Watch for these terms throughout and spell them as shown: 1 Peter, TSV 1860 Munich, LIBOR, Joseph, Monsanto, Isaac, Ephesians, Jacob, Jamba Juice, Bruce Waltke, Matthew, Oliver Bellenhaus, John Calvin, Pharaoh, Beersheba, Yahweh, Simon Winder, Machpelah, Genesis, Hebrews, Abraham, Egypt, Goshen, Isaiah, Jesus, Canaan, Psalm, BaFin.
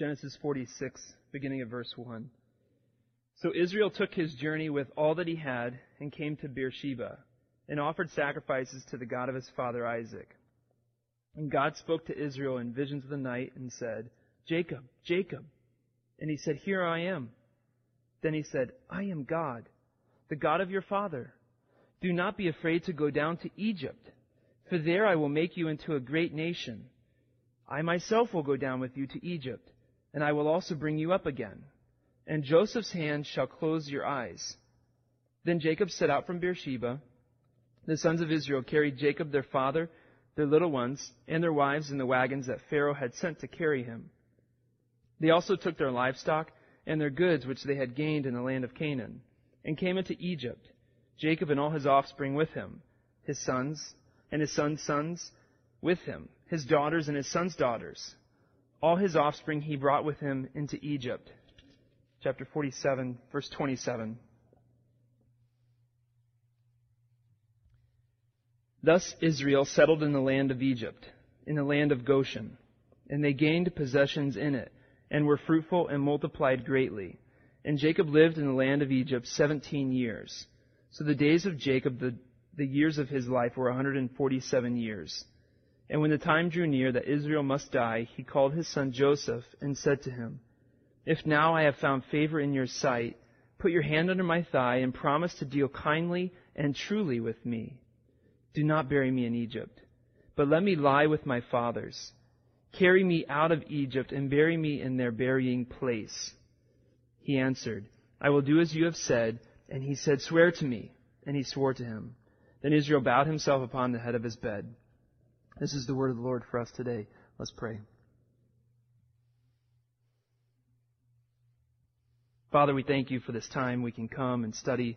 Genesis 46, beginning of verse 1. So Israel took his journey with all that he had and came to Beersheba and offered sacrifices to the God of his father Isaac. And God spoke to Israel in visions of the night and said, "Jacob, Jacob." And he said, "Here I am." Then he said, "I am God, the God of your father. Do not be afraid to go down to Egypt, for there I will make you into a great nation. I myself will go down with you to Egypt, and I will also bring you up again. And Joseph's hand shall close your eyes." Then Jacob set out from Beersheba. The sons of Israel carried Jacob, their father, their little ones, and their wives in the wagons that Pharaoh had sent to carry him. They also took their livestock and their goods which they had gained in the land of Canaan, and came into Egypt, Jacob and all his offspring with him, his sons and his sons' sons with him, his daughters and his sons' daughters. All his offspring he brought with him into Egypt. Chapter 47, verse 27. Thus Israel settled in the land of Egypt, in the land of Goshen, and they gained possessions in it, and were fruitful and multiplied greatly. And Jacob lived in the land of Egypt 17 years. So the days of Jacob, the years of his life, were 147 years. And when the time drew near that Israel must die, he called his son Joseph and said to him, "If now I have found favor in your sight, put your hand under my thigh and promise to deal kindly and truly with me. Do not bury me in Egypt, but let me lie with my fathers. Carry me out of Egypt and bury me in their burying place." He answered, "I will do as you have said." And he said, "Swear to me." And he swore to him. Then Israel bowed himself upon the head of his bed. This is the word of the Lord for us today. Let's pray. Father, we thank you for this time we can come and study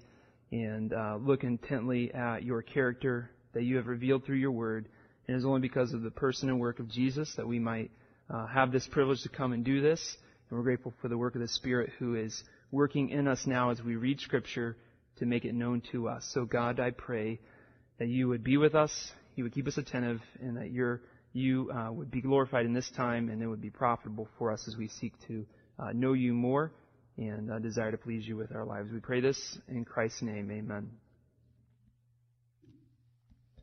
and look intently at your character that you have revealed through your word. And it is only because of the person and work of Jesus that we might have this privilege to come and do this. And we're grateful for the work of the Spirit who is working in us now as we read Scripture to make it known to us. So God, I pray that you would be with us, you would keep us attentive, and that you would be glorified in this time, and it would be profitable for us as we seek to know you more and desire to please you with our lives. We pray this in Christ's name. Amen.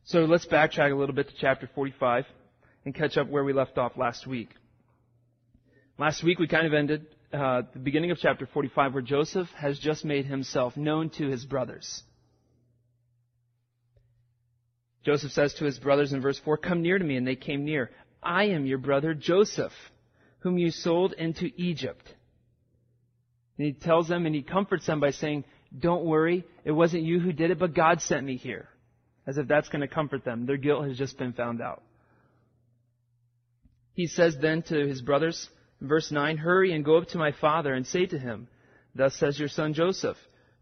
So let's backtrack a little bit to chapter 45 and catch up where we left off last week. Last week we kind of ended the beginning of chapter 45 where Joseph has just made himself known to his brothers. Joseph says to his brothers in verse 4, "Come near to me," and they came near. "I am your brother Joseph, whom you sold into Egypt." And he tells them and he comforts them by saying, "Don't worry, it wasn't you who did it, but God sent me here." As if that's going to comfort them. Their guilt has just been found out. He says then to his brothers, verse 9, "Hurry and go up to my father and say to him, 'Thus says your son Joseph,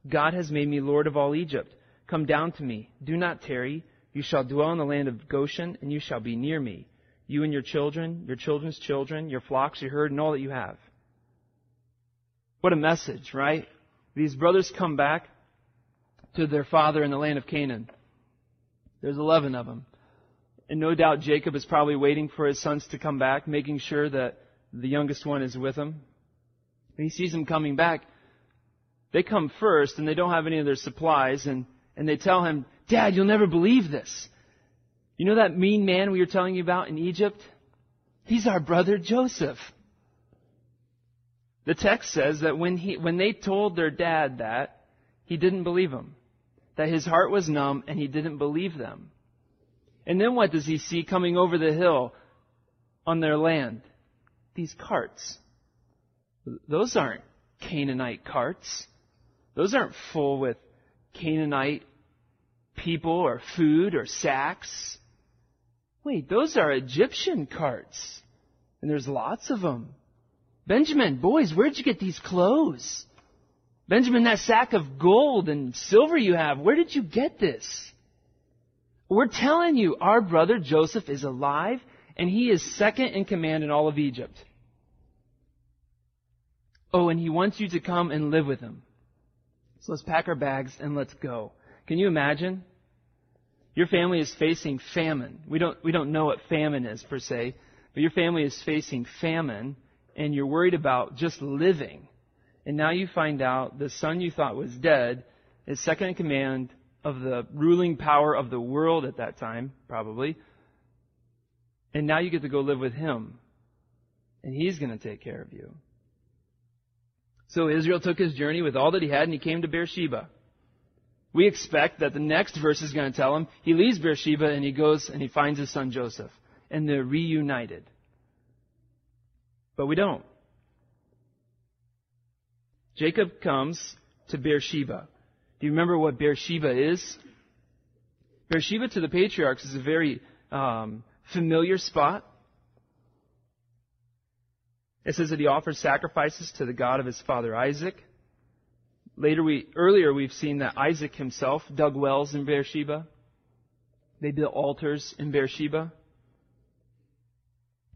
God has made me Lord of all Egypt. Come down to me. Do not tarry. You shall dwell in the land of Goshen, and you shall be near me, you and your children, your children's children, your flocks, your herd, and all that you have.'" What a message, right? These brothers come back to their father in the land of Canaan. There's 11 of them. And no doubt Jacob is probably waiting for his sons to come back, making sure that the youngest one is with him. And he sees them coming back. They come first, and they don't have any of their supplies, and they tell him, "Dad, you'll never believe this. You know that mean man we were telling you about in Egypt? He's our brother Joseph." The text says that when they told their dad that, he didn't believe them. That his heart was numb and he didn't believe them. And then what does he see coming over the hill on their land? These carts. Those aren't Canaanite carts. Those aren't full with Canaanite people or food or sacks. Wait, those are Egyptian carts. And there's lots of them. "Benjamin, boys, where'd you get these clothes? Benjamin, that sack of gold and silver you have, where did you get this? We're telling you, our brother Joseph is alive, and he is second in command in all of Egypt. Oh, and he wants you to come and live with him. So let's pack our bags and let's go." Can you imagine? Your family is facing famine. We don't know what famine is per se, but your family is facing famine, and you're worried about just living. And now you find out the son you thought was dead is second in command of the ruling power of the world at that time, probably. And now you get to go live with him. And he's going to take care of you. So Israel took his journey with all that he had, and he came to Beersheba. We expect that the next verse is going to tell him he leaves Beersheba and he goes and he finds his son Joseph. And they're reunited. But we don't. Jacob comes to Beersheba. Do you remember what Beersheba is? Beersheba to the patriarchs is a very familiar spot. It says that he offered sacrifices to the God of his father Isaac. Earlier we've seen that Isaac himself dug wells in Beersheba. They built altars in Beersheba.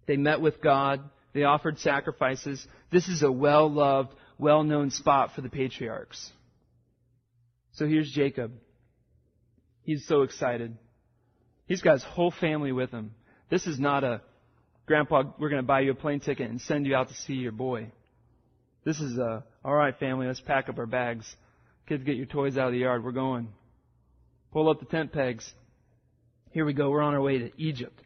They met with God. They offered sacrifices. This is a well-loved, well-known spot for the patriarchs. So here's Jacob. He's so excited. He's got his whole family with him. This is not a, Grandpa, we're going to buy you a plane ticket and send you out to see your boy. This is a, all right, family, let's pack up our bags. Kids, get your toys out of the yard. We're going. Pull up the tent pegs. Here we go. We're on our way to Egypt.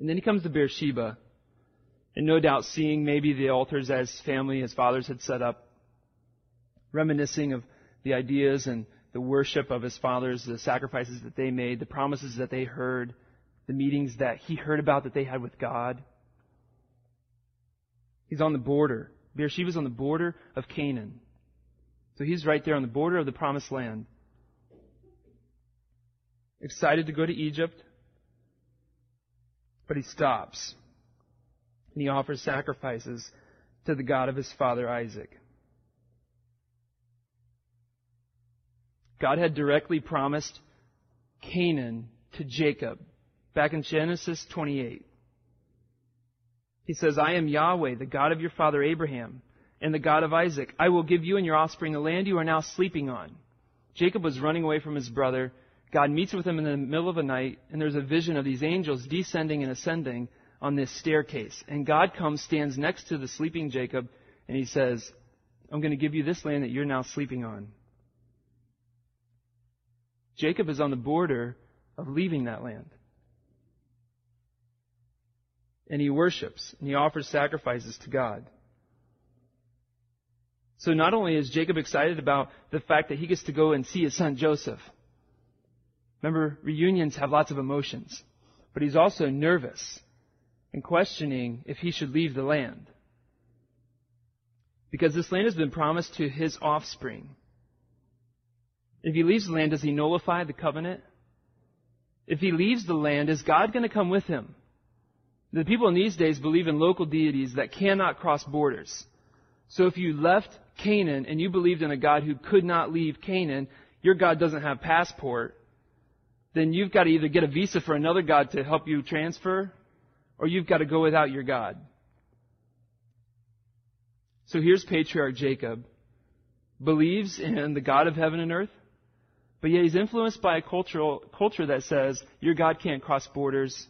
And then he comes to Beersheba. And no doubt seeing maybe the altars as family, his fathers had set up. Reminiscing of the ideas and the worship of his fathers, the sacrifices that they made, the promises that they heard, the meetings that he heard about that they had with God. He's on the border. Beersheba's on the border of Canaan. So he's right there on the border of the promised land. Excited to go to Egypt. But he stops. And he offers sacrifices to the God of his father Isaac. God had directly promised Canaan to Jacob back in Genesis 28. He says, I am Yahweh, the God of your father Abraham, and the God of Isaac. I will give you and your offspring the land you are now sleeping on. Jacob was running away from his brother. God meets with him in the middle of the night, and there's a vision of these angels descending and ascending on this staircase. And God comes, stands next to the sleeping Jacob, and he says, I'm going to give you this land that you're now sleeping on. Jacob is on the border of leaving that land. And he worships, and he offers sacrifices to God. So not only is Jacob excited about the fact that he gets to go and see his son Joseph. Remember, reunions have lots of emotions. But he's also nervous and questioning if he should leave the land. Because this land has been promised to his offspring. If he leaves the land, does he nullify the covenant? If he leaves the land, is God going to come with him? The people in these days believe in local deities that cannot cross borders. So if you left Canaan and you believed in a God who could not leave Canaan, your God doesn't have passport, then you've got to either get a visa for another God to help you transfer, or you've got to go without your God. So here's patriarch Jacob. Believes in the God of heaven and earth, but yet he's influenced by a culture that says your God can't cross borders.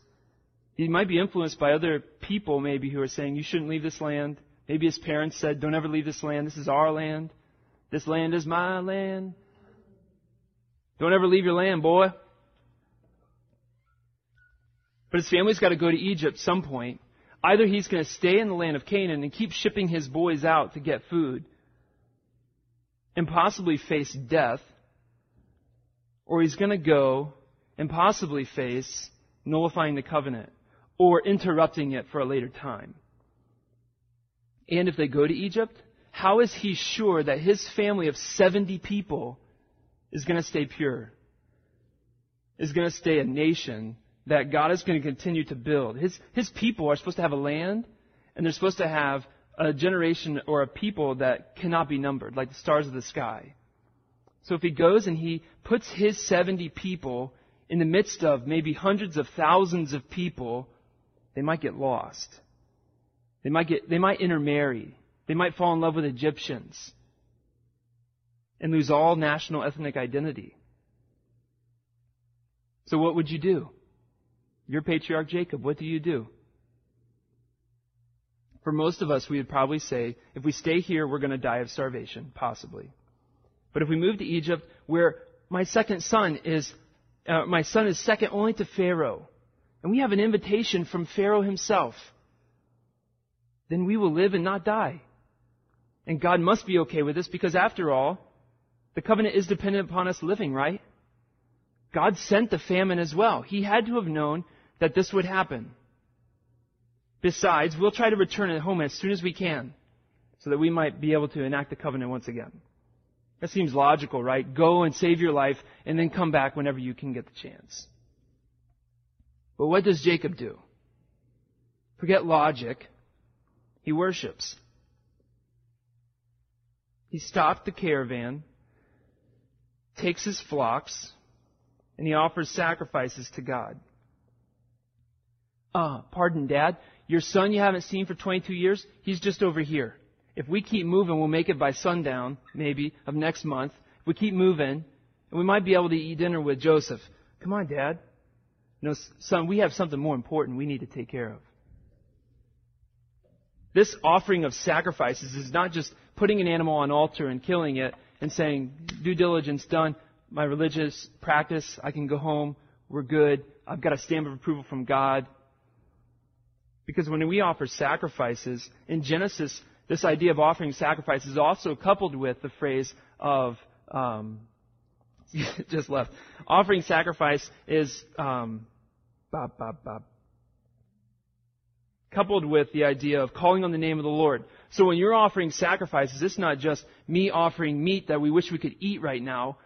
He might be influenced by other people maybe who are saying you shouldn't leave this land. Maybe his parents said, don't ever leave this land. This is our land. This land is my land. Don't ever leave your land, boy. But his family's got to go to Egypt at some point. Either he's going to stay in the land of Canaan and keep shipping his boys out to get food and possibly face death, or he's going to go and possibly face nullifying the covenant, or interrupting it for a later time. And if they go to Egypt, how is he sure that his family of 70 people is going to stay pure? Is going to stay a nation that God is going to continue to build? His people are supposed to have a land, and they're supposed to have a generation or a people that cannot be numbered, like the stars of the sky. So if he goes and he puts his 70 people in the midst of maybe hundreds of thousands of people, they might get lost. They might intermarry. They might fall in love with Egyptians and lose all national ethnic identity. So what would you do? You're patriarch Jacob. What do you do? For most of us, we would probably say, if we stay here, we're going to die of starvation, possibly. But if we move to Egypt, where my son is second only to Pharaoh, and we have an invitation from Pharaoh himself, then we will live and not die. And God must be okay with this, because after all, the covenant is dependent upon us living, right? God sent the famine as well. He had to have known that this would happen. Besides, we'll try to return home as soon as we can so that we might be able to enact the covenant once again. That seems logical, right? Go and save your life and then come back whenever you can get the chance. But what does Jacob do? Forget logic. He worships. He stopped the caravan, takes his flocks, and he offers sacrifices to God. Pardon, Dad. Your son you haven't seen for 22 years, he's just over here. If we keep moving, we'll make it by sundown, maybe, of next month. If we keep moving, and we might be able to eat dinner with Joseph. Come on, Dad. No, son, we have something more important we need to take care of. This offering of sacrifices is not just putting an animal on an altar and killing it and saying, due diligence done, my religious practice, I can go home, we're good, I've got a stamp of approval from God. Because when we offer sacrifices, in Genesis, this idea of offering sacrifices is also coupled with the phrase of, just left. Offering sacrifice is coupled with the idea of calling on the name of the Lord. So when you're offering sacrifices, it's not just me offering meat that we wish we could eat right now,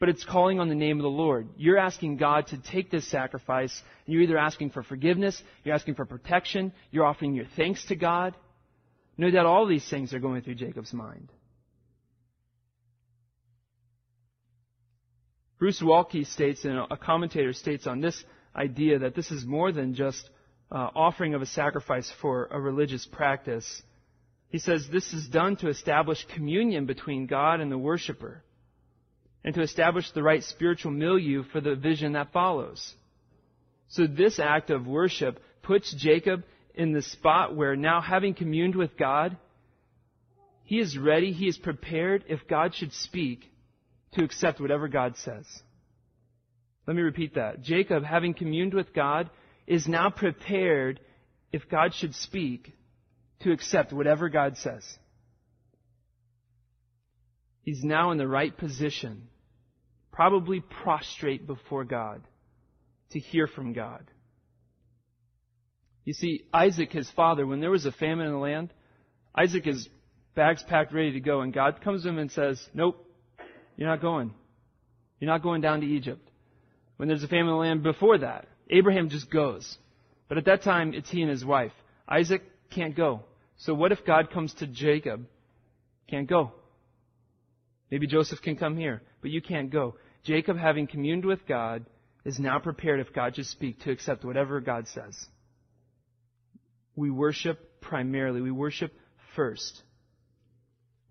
but it's calling on the name of the Lord. You're asking God to take this sacrifice, and you're either asking for forgiveness, you're asking for protection, you're offering your thanks to God. No doubt all these things are going through Jacob's mind. Bruce Waltke states, and a commentator states on this idea, that this is more than just offering of a sacrifice for a religious practice. He says this is done to establish communion between God and the worshiper, and to establish the right spiritual milieu for the vision that follows. So this act of worship puts Jacob in the spot where now, having communed with God, he is ready, he is prepared, if God should speak, to accept whatever God says. Let me repeat that. Jacob, having communed with God, is now prepared, if God should speak, to accept whatever God says. He's now in the right position, probably prostrate before God, to hear from God. You see, Isaac, his father, when there was a famine in the land, Isaac is bags packed, ready to go, and God comes to him and says, nope, you're not going. You're not going down to Egypt. When there's a famine in the land before that, Abraham just goes. But at that time, it's he and his wife. Isaac can't go. So what if God comes to Jacob? Can't go. Maybe Joseph can come here, but you can't go. Jacob, having communed with God, is now prepared, if God should speak, to accept whatever God says. We worship primarily. We worship first.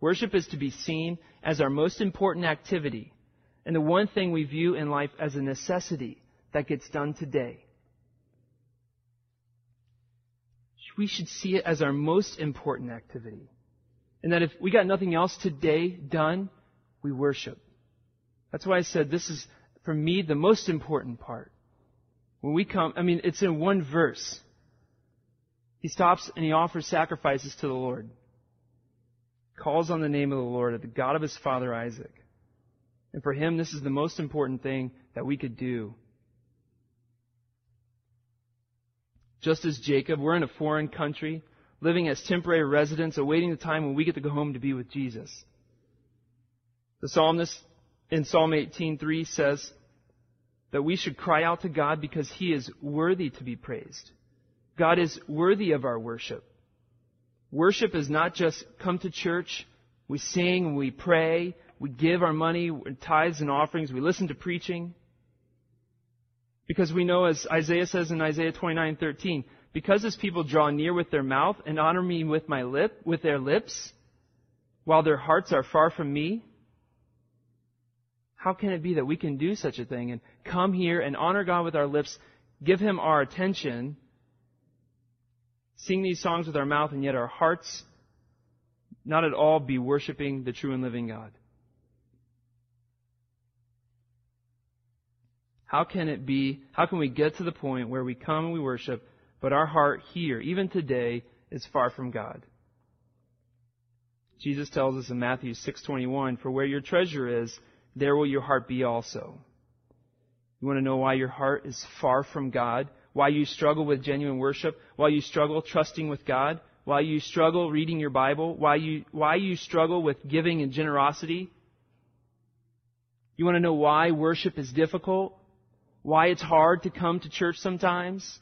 Worship is to be seen as our most important activity, and the one thing we view in life as a necessity that gets done today. We should see it as our most important activity, and that if we got nothing else today done, we worship. That's why I said this is, for me, the most important part. When we come, it's in one verse. He stops and he offers sacrifices to the Lord. Calls on the name of the Lord, the God of his father Isaac. And for him, this is the most important thing that we could do. Just as Jacob, we're in a foreign country, living as temporary residents, awaiting the time when we get to go home to be with Jesus. The psalmist in Psalm 18:3 says that we should cry out to God because he is worthy to be praised. God is worthy of our worship. Worship is not just come to church, we sing, we pray, we give our money, tithes and offerings, we listen to preaching. Because we know, as Isaiah says in Isaiah 29:13, because his people draw near with their mouth and honor me with their lips, while their hearts are far from me. How can it be that we can do such a thing and come here and honor God with our lips, give him our attention, sing these songs with our mouth, and yet our hearts not at all be worshiping the true and living God? How can it be? How can we get to the point where we come and we worship, but our heart here, even today, is far from God? Jesus tells us in Matthew 6:21, "For where your treasure is, there will your heart be also." You want to know why your heart is far from God? Why you struggle with genuine worship? Why you struggle trusting with God? Why you struggle reading your Bible? Why you struggle with giving and generosity? You want to know why worship is difficult? Why it's hard to come to church sometimes?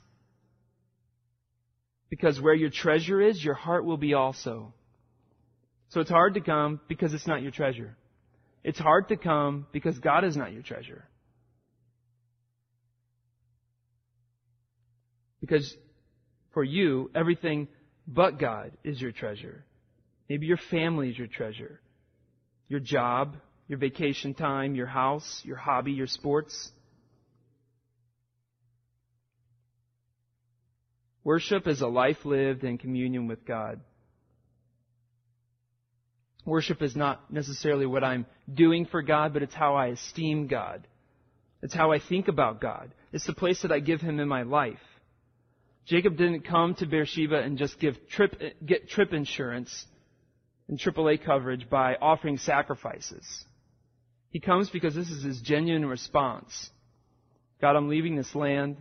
Because where your treasure is, your heart will be also. So it's hard to come because it's not your treasure. It's hard to come because God is not your treasure. Because for you, everything but God is your treasure. Maybe your family is your treasure. Your job, your vacation time, your house, your hobby, your sports. Worship is a life lived in communion with God. Worship is not necessarily what I'm doing for God, but it's how I esteem God. It's how I think about God. It's the place that I give Him in my life. Jacob didn't come to Beersheba and just get trip insurance and AAA coverage by offering sacrifices. He comes because this is his genuine response. God, I'm leaving this land,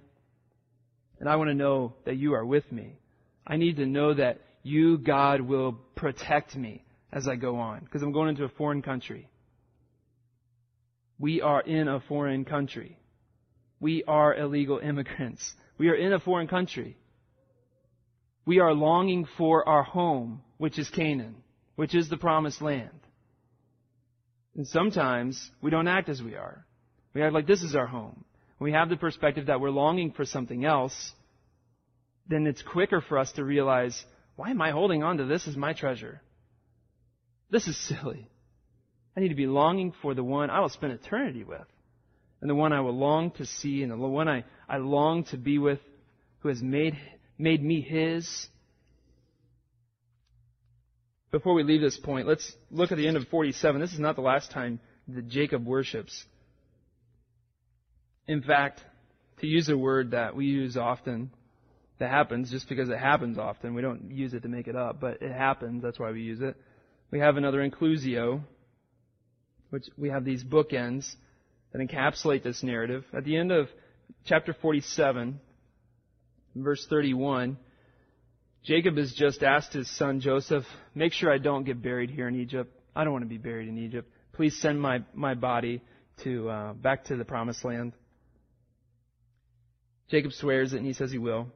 and I want to know that you are with me. I need to know that you, God, will protect me as I go on, because I'm going into a foreign country. We are in a foreign country. We are illegal immigrants. We are in a foreign country. We are longing for our home, which is Canaan, which is the promised land. And sometimes we don't act as we are. We act like this is our home. When we have the perspective that we're longing for something else, then it's quicker for us to realize, why am I holding on to this as my treasure? This is silly. I need to be longing for the one I will spend eternity with, and the one I will long to see, and the one I long to be with, who has made me His. Before we leave this point, let's look at the end of 47. This is not the last time that Jacob worships. In fact, to use a word that we use often, that happens just because it happens often. We don't use it to make it up, but it happens. That's why we use it. We have another inclusio, which we have these bookends that encapsulate this narrative. At the end of chapter 47, verse 31, Jacob has just asked his son Joseph, make sure I don't get buried here in Egypt. I don't want to be buried in Egypt. Please send my body to back to the promised land. Jacob swears it, and he says he will.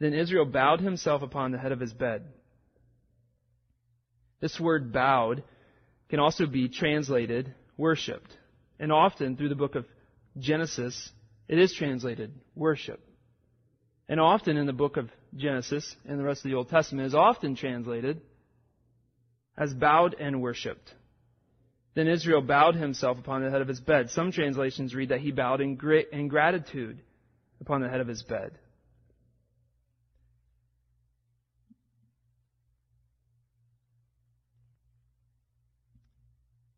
Then Israel bowed himself upon the head of his bed. This word bowed can also be translated worshipped. And often through the book of Genesis, it is translated worship. And often in the book of Genesis and the rest of the Old Testament is often translated as bowed and worshipped. Then Israel bowed himself upon the head of his bed. Some translations read that he bowed in gratitude upon the head of his bed.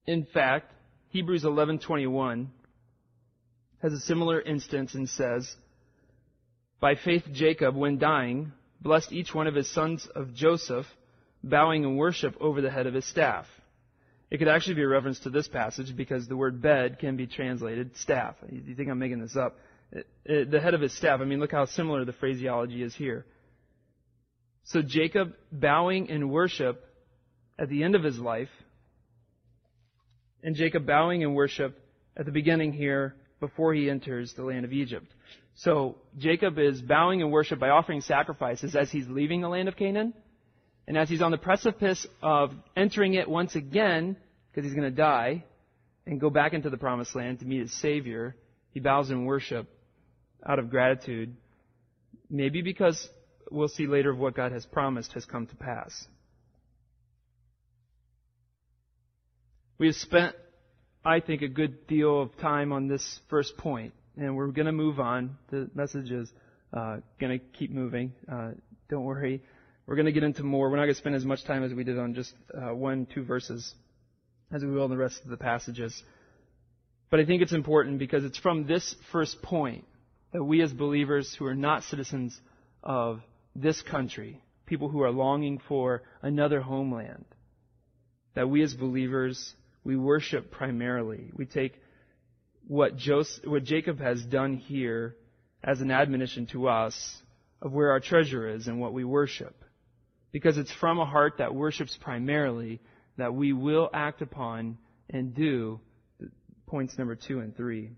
In fact, Hebrews 11:21 has a similar instance and says, by faith Jacob, when dying, blessed each one of his sons of Joseph, bowing in worship over the head of his staff. It could actually be a reference to this passage because the word bed can be translated staff. You think I'm making this up? The head of his staff. I mean, look how similar the phraseology is here. So Jacob bowing in worship at the end of his life, and Jacob bowing in worship at the beginning here before he enters the land of Egypt. So Jacob is bowing in worship by offering sacrifices as he's leaving the land of Canaan. And as he's on the precipice of entering it once again, because he's going to die and go back into the promised land to meet his Savior, he bows in worship out of gratitude. Maybe because we'll see later what God has promised has come to pass. We have spent, I think, a good deal of time on this first point, and we're going to move on. The message is going to keep moving. Don't worry. We're going to get into more. We're not going to spend as much time as we did on just 1-2 verses as we will in the rest of the passages. But I think it's important because it's from this first point that we as believers who are not citizens of this country, people who are longing for another homeland, that we as believers, we worship primarily. We take what Jacob has done here as an admonition to us of where our treasure is and what we worship. Because it's from a heart that worships primarily that we will act upon and do points number 2 and 3.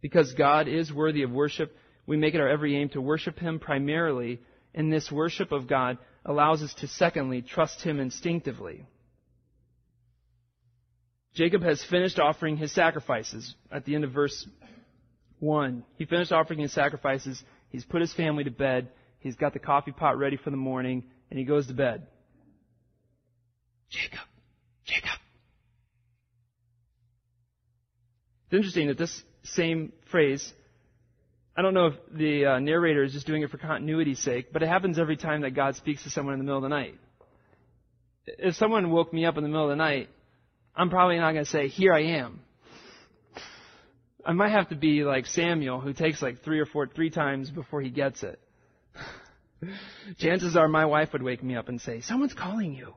Because God is worthy of worship, we make it our every aim to worship Him primarily, and this worship of God allows us to, secondly, trust Him instinctively. Jacob has finished offering his sacrifices. At the end of verse 1, he finished offering his sacrifices. He's put his family to bed. He's got the coffee pot ready for the morning, and he goes to bed. Jacob, Jacob. It's interesting that this same phrase, I don't know if the narrator is just doing it for continuity's sake, but it happens every time that God speaks to someone in the middle of the night. If someone woke me up in the middle of the night, I'm probably not going to say, "Here I am." I might have to be like Samuel, who takes like three times before he gets it. Chances are my wife would wake me up and say, "Someone's calling you."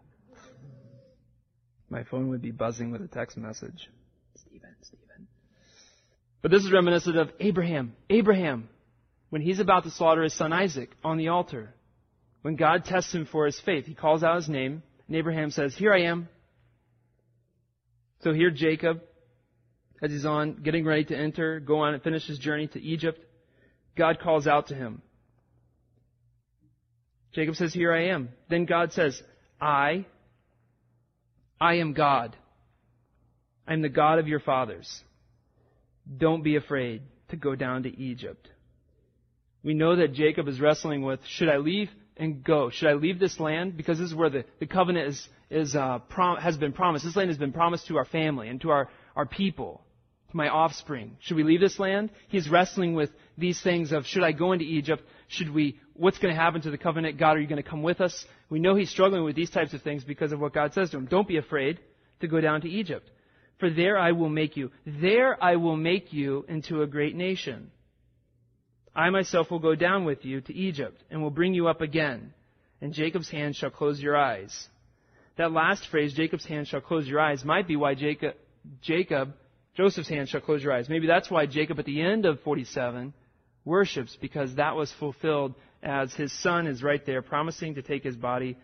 My phone would be buzzing with a text message. Stephen. But this is reminiscent of Abraham, when he's about to slaughter his son Isaac on the altar. When God tests him for his faith, he calls out his name, and Abraham says, "Here I am." So here Jacob, as he's getting ready to finish his journey to Egypt, God calls out to him. Jacob says, "Here I am." Then God says, I am God. I am the God of your fathers. Don't be afraid to go down to Egypt." We know that Jacob is wrestling with, should I leave and go? Should I leave this land? Because this is where the covenant has been promised. This land has been promised to our family and to our people, to my offspring. Should we leave this land? He's wrestling with these things of, should I go into Egypt? What's going to happen to the covenant? God, are you going to come with us? We know he's struggling with these types of things because of what God says to him. Don't be afraid to go down to Egypt. For there I will make you. There I will make you into a great nation. I myself will go down with you to Egypt and will bring you up again. And Jacob's hand shall close your eyes. That last phrase, Jacob's hand shall close your eyes, might be why Joseph's hand shall close your eyes. Maybe that's why Jacob at the end of 47 worships, because that was fulfilled as his son is right there promising to take his body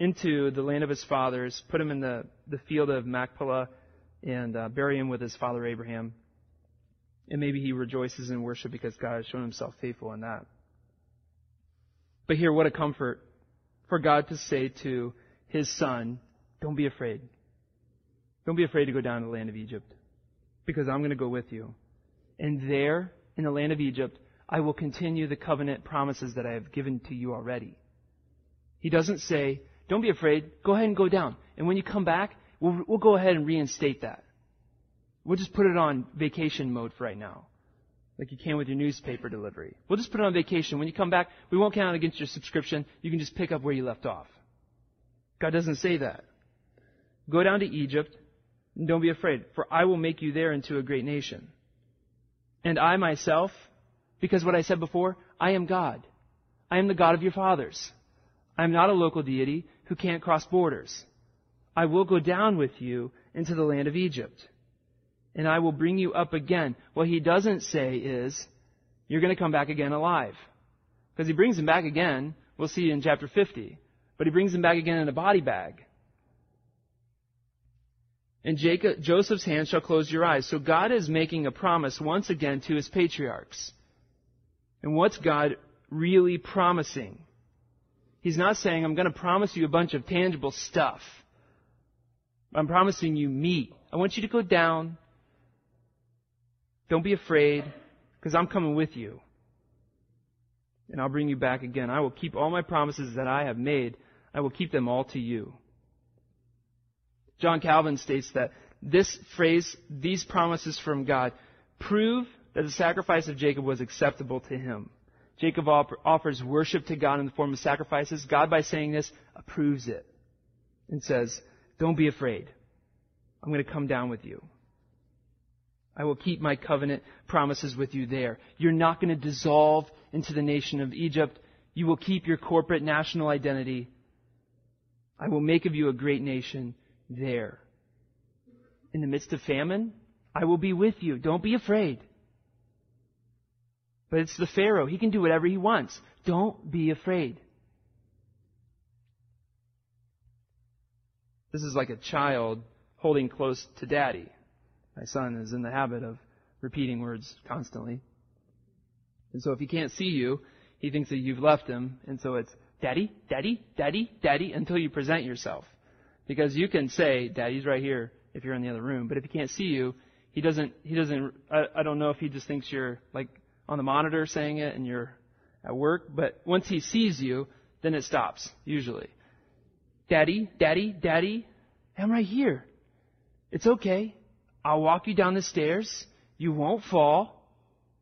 into the land of his fathers, put him in the field of Machpelah, and bury him with his father Abraham. And maybe he rejoices in worship because God has shown himself faithful in that. But here, what a comfort for God to say to his son, "Don't be afraid. Don't be afraid to go down to the land of Egypt, because I'm going to go with you. And there, in the land of Egypt, I will continue the covenant promises that I have given to you already." He doesn't say, "Don't be afraid. Go ahead and go down. And when you come back, we'll go ahead and reinstate that. We'll just put it on vacation mode for right now, like you can with your newspaper delivery. We'll just put it on vacation. When you come back, we won't count against your subscription. You can just pick up where you left off." God doesn't say that. Go down to Egypt and don't be afraid, for I will make you there into a great nation. And I myself, because what I said before, I am God. I am the God of your fathers. I am not a local deity who can't cross borders. I will go down with you into the land of Egypt, and I will bring you up again. What he doesn't say is, you're going to come back again alive. Because he brings him back again, we'll see in chapter 50. But he brings him back again in a body bag. And Joseph's hand shall close your eyes. So God is making a promise once again to his patriarchs. And what's God really promising? He's not saying, "I'm going to promise you a bunch of tangible stuff. I'm promising you me. I want you to go down. Don't be afraid, because I'm coming with you. And I'll bring you back again. I will keep all my promises that I have made. I will keep them all to you." John Calvin states that this phrase, these promises from God, prove that the sacrifice of Jacob was acceptable to him, Jacob offers worship to God in the form of sacrifices. God, by saying this, approves it and says, don't be afraid. I'm going to come down with you. I will keep my covenant promises with you there. You're not going to dissolve into the nation of Egypt. You will keep your corporate national identity. I will make of you a great nation there. In the midst of famine, I will be with you. Don't be afraid. But it's the Pharaoh. He can do whatever he wants. Don't be afraid. This is like a child holding close to daddy. My son is in the habit of repeating words constantly. And so if he can't see you, he thinks that you've left him. And so it's daddy, daddy, daddy, daddy until you present yourself. Because you can say, daddy's right here if you're in the other room. But if he can't see you, I don't know if he just thinks you're like on the monitor saying it and you're at work. But once he sees you, then it stops, usually. Daddy, daddy, daddy, I'm right here. It's okay. I'll walk you down the stairs. You won't fall.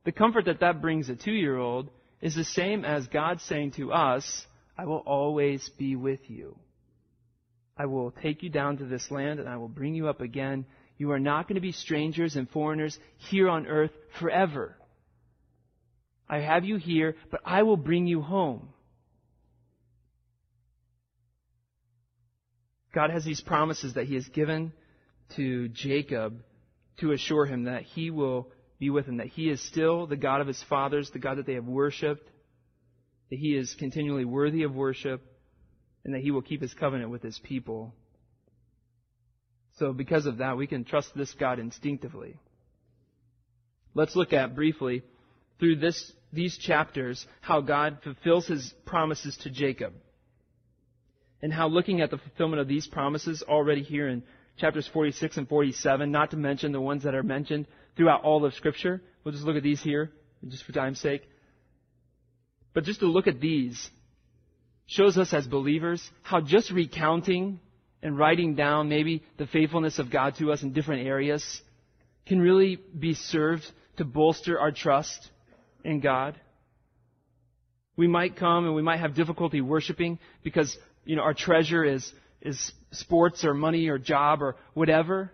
The comfort that brings a 2-year-old is the same as God saying to us, I will always be with you. I will take you down to this land and I will bring you up again. You are not going to be strangers and foreigners here on earth forever. I have you here, but I will bring you home. God has these promises that He has given to Jacob to assure him that He will be with him, that He is still the God of his fathers, the God that they have worshipped, that He is continually worthy of worship, and that He will keep His covenant with His people. So because of that, we can trust this God instinctively. Let's look at briefly through these chapters how God fulfills His promises to Jacob. And how looking at the fulfillment of these promises already here in chapters 46 and 47, not to mention the ones that are mentioned throughout all of Scripture. We'll just look at these here, just for time's sake. But just to look at these shows us as believers how just recounting and writing down maybe the faithfulness of God to us in different areas can really be served to bolster our trust in God. We might come and we might have difficulty worshiping because our treasure is sports or money or job or whatever.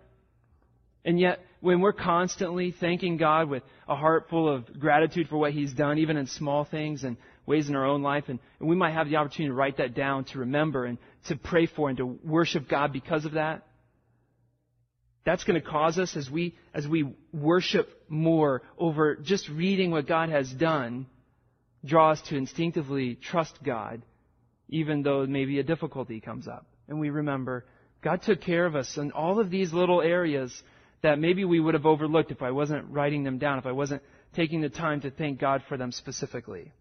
And yet, when we're constantly thanking God with a heart full of gratitude for what He's done, even in small things and ways in our own life, and we might have the opportunity to write that down, to remember and to pray for and to worship God because of that. That's going to cause us as we worship more over just reading what God has done, draw us to instinctively trust God. Even though maybe a difficulty comes up. And we remember, God took care of us in all of these little areas that maybe we would have overlooked if I wasn't writing them down, if I wasn't taking the time to thank God for them specifically.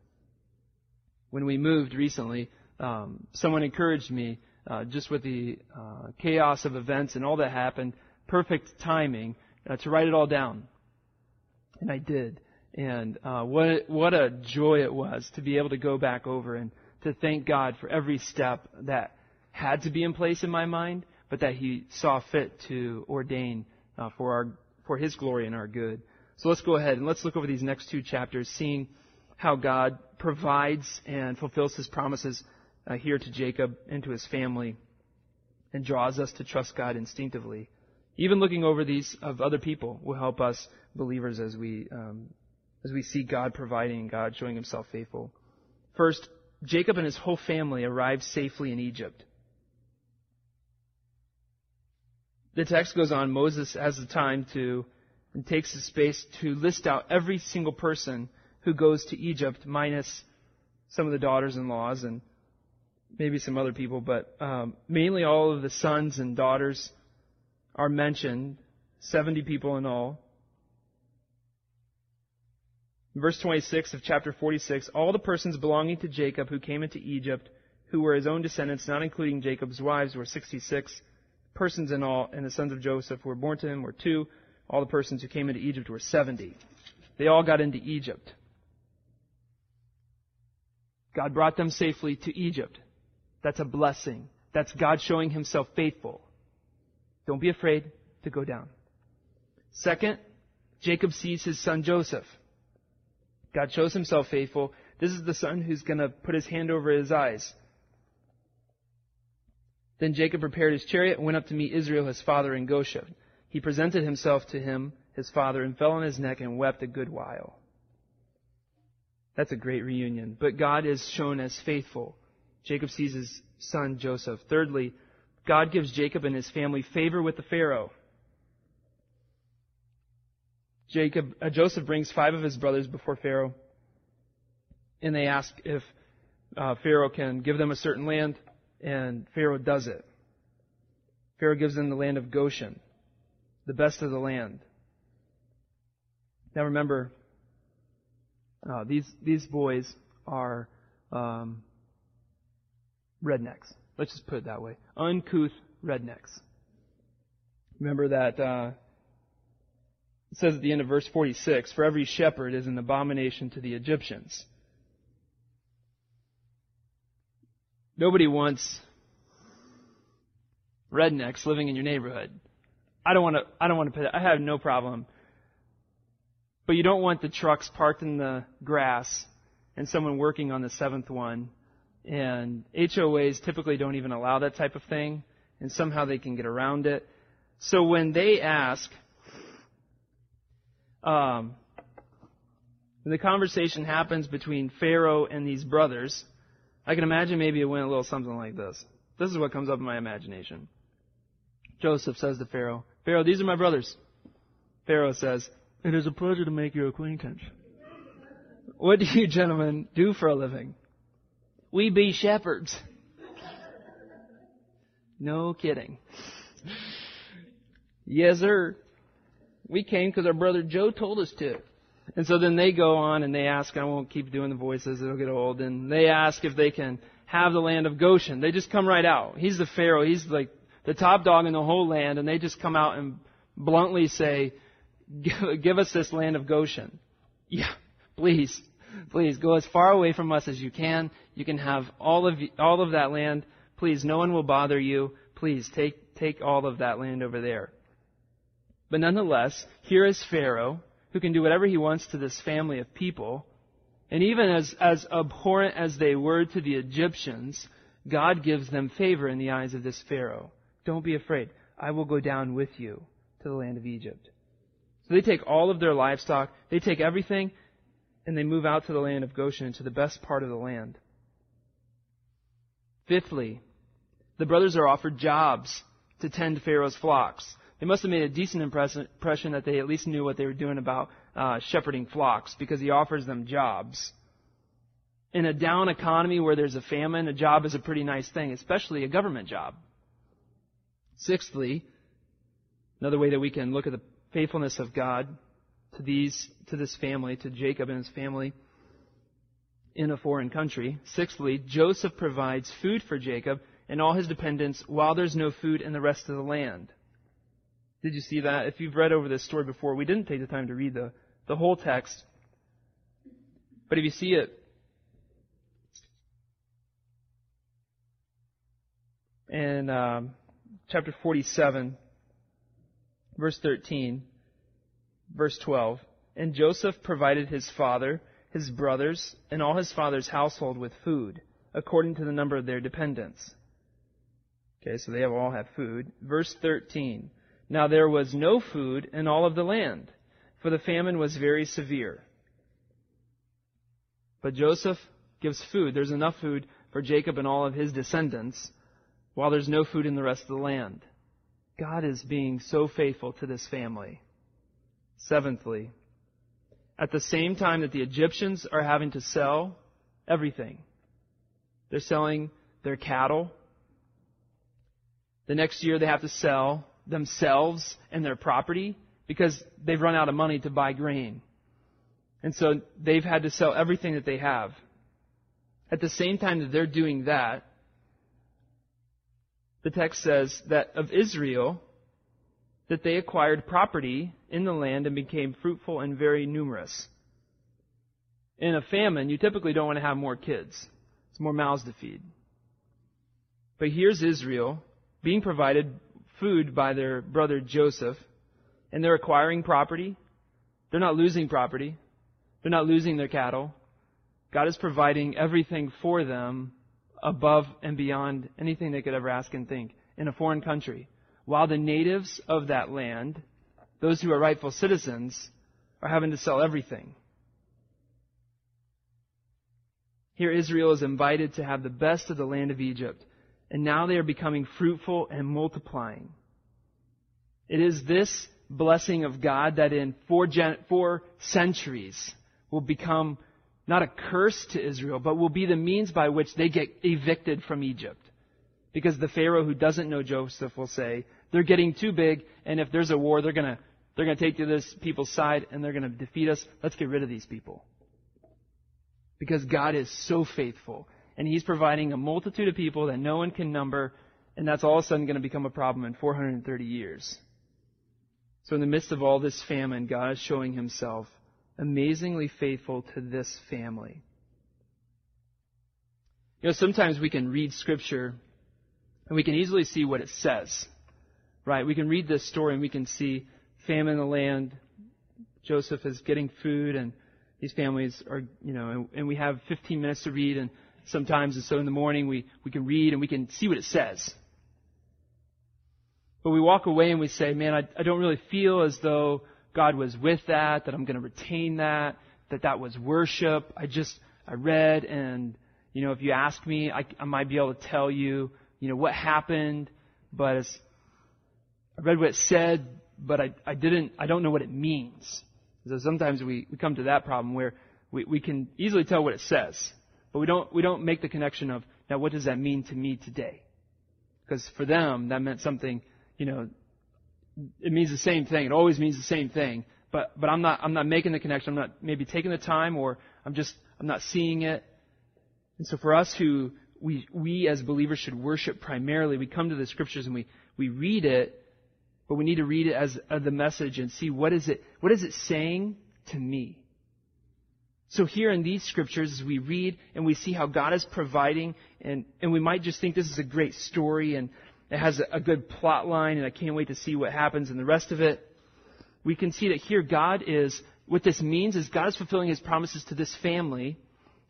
When we moved recently, someone encouraged me, just with the chaos of events and all that happened, perfect timing, to write it all down. And I did. And what a joy it was to be able to go back over and to thank God for every step that had to be in place in my mind, but that He saw fit to ordain for His glory and our good. So let's go ahead and let's look over these next two chapters, seeing how God provides and fulfills His promises here to Jacob and to his family, and draws us to trust God instinctively. Even looking over these of other people will help us believers as we see God providing and God showing Himself faithful. First, Jacob and his whole family arrived safely in Egypt. The text goes on. Moses has the time and takes the space to list out every single person who goes to Egypt, minus some of the daughters-in-laws and maybe some other people, but mainly all of the sons and daughters are mentioned, 70 people in all. Verse 26 of chapter 46, all the persons belonging to Jacob who came into Egypt, who were his own descendants, not including Jacob's wives, were 66 persons in all, and the sons of Joseph who were born to him were 2. All the persons who came into Egypt were 70. They all got into Egypt. God brought them safely to Egypt. That's a blessing. That's God showing Himself faithful. Don't be afraid to go down. Second, Jacob sees his son Joseph. God shows Himself faithful. This is the son who's going to put his hand over his eyes. Then Jacob prepared his chariot and went up to meet Israel, his father, in Goshen. He presented himself to him, his father, and fell on his neck and wept a good while. That's a great reunion. But God is shown as faithful. Jacob sees his son, Joseph. Thirdly, God gives Jacob and his family favor with the Pharaoh. Joseph brings 5 of his brothers before Pharaoh, and they ask if Pharaoh can give them a certain land, and Pharaoh does it. Pharaoh gives them the land of Goshen, the best of the land. Now remember, these boys are rednecks. Let's just put it that way. Uncouth rednecks. Remember that it says at the end of verse 46, "For every shepherd is an abomination to the Egyptians." Nobody wants rednecks living in your neighborhood. I don't want to put that. I have no problem. But you don't want the trucks parked in the grass and someone working on the 7th one. And HOAs typically don't even allow that type of thing. And somehow they can get around it. So when they ask, the conversation happens between Pharaoh and these brothers. I can imagine maybe it went a little something like this. This is what comes up in my imagination. Joseph says to Pharaoh, "Pharaoh, these are my brothers." Pharaoh says, "It is a pleasure to make your acquaintance. What do you gentlemen do for a living?" "We be shepherds." No kidding. "Yes, sir. We came because our brother Joe told us to." And so then they go on and they ask, I won't keep doing the voices, it'll get old, and they ask if they can have the land of Goshen. They just come right out. He's the Pharaoh. He's like the top dog in the whole land, and they just come out and bluntly say, "Give us this land of Goshen." Yeah, please. Please, go as far away from us as you can. You can have all of that land. Please, no one will bother you. Please, take all of that land over there. But nonetheless, here is Pharaoh, who can do whatever he wants to this family of people. And even as abhorrent as they were to the Egyptians, God gives them favor in the eyes of this Pharaoh. "Don't be afraid. I will go down with you to the land of Egypt." So they take all of their livestock, they take everything, and they move out to the land of Goshen, to the best part of the land. Fifthly, the brothers are offered jobs to tend Pharaoh's flocks. They must have made a decent impression that they at least knew what they were doing about shepherding flocks, because he offers them jobs. In a down economy where there's a famine, a job is a pretty nice thing, especially a government job. Sixthly, another way that we can look at the faithfulness of God to this family, to Jacob and his family in a foreign country. Sixthly, Joseph provides food for Jacob and all his dependents while there's no food in the rest of the land. Did you see that? If you've read over this story before, we didn't take the time to read the whole text. But if you see it, in chapter 47, verse 13, verse 12, "And Joseph provided his father, his brothers, and all his father's household with food, according to the number of their dependents." Okay, so they all have food. Verse 13, "Now there was no food in all of the land, for the famine was very severe." But Joseph gives food. There's enough food for Jacob and all of his descendants, while there's no food in the rest of the land. God is being so faithful to this family. Seventhly, at the same time that the Egyptians are having to sell everything, they're selling their cattle. The next year they have to sell themselves and their property because they've run out of money to buy grain. And so they've had to sell everything that they have. At the same time that they're doing that, the text says that of Israel, that they acquired property in the land and became fruitful and very numerous. In a famine, you typically don't want to have more kids. It's more mouths to feed. But here's Israel being provided food by their brother Joseph, and they're acquiring property. They're not losing property. They're not losing their cattle. God is providing everything for them above and beyond anything they could ever ask and think in a foreign country. While the natives of that land, those who are rightful citizens, are having to sell everything. Here Israel is invited to have the best of the land of Egypt. And now they are becoming fruitful and multiplying. It is this blessing of God that in four centuries will become not a curse to Israel, but will be the means by which they get evicted from Egypt. Because the Pharaoh who doesn't know Joseph will say, they're getting too big, and if there's a war, they're going to take to this people's side, and they're going to defeat us. Let's get rid of these people. Because God is so faithful, and He's providing a multitude of people that no one can number, and that's all of a sudden going to become a problem in 430 years. So in the midst of all this famine, God is showing Himself amazingly faithful to this family. You know, sometimes we can read Scripture and we can easily see what it says, right? We can read this story and we can see famine in the land. Joseph is getting food and these families are, you know, and we have 15 minutes to read and sometimes. And so in the morning we can read and we can see what it says. But we walk away and we say, man, I don't really feel as though God was with that I'm going to retain that was worship. I read, and, you know, if you ask me, I might be able to tell you, you know, what happened, but I read what it said, but I don't know what it means. So sometimes we come to that problem where we can easily tell what it says, but we don't make the connection of, now what does that mean to me today? Because for them, that meant something, you know, it means the same thing. It always means the same thing. But I'm not making the connection. I'm not maybe taking the time, or I'm not seeing it. And so for us who we as believers should worship primarily, we come to the Scriptures and we read it, but we need to read it as the message and see what is it saying to me. So here in these Scriptures, as we read and we see how God is providing, and we might just think this is a great story and it has a good plot line, and I can't wait to see what happens in the rest of it. We can see that here God is, what this means is God is fulfilling His promises to this family.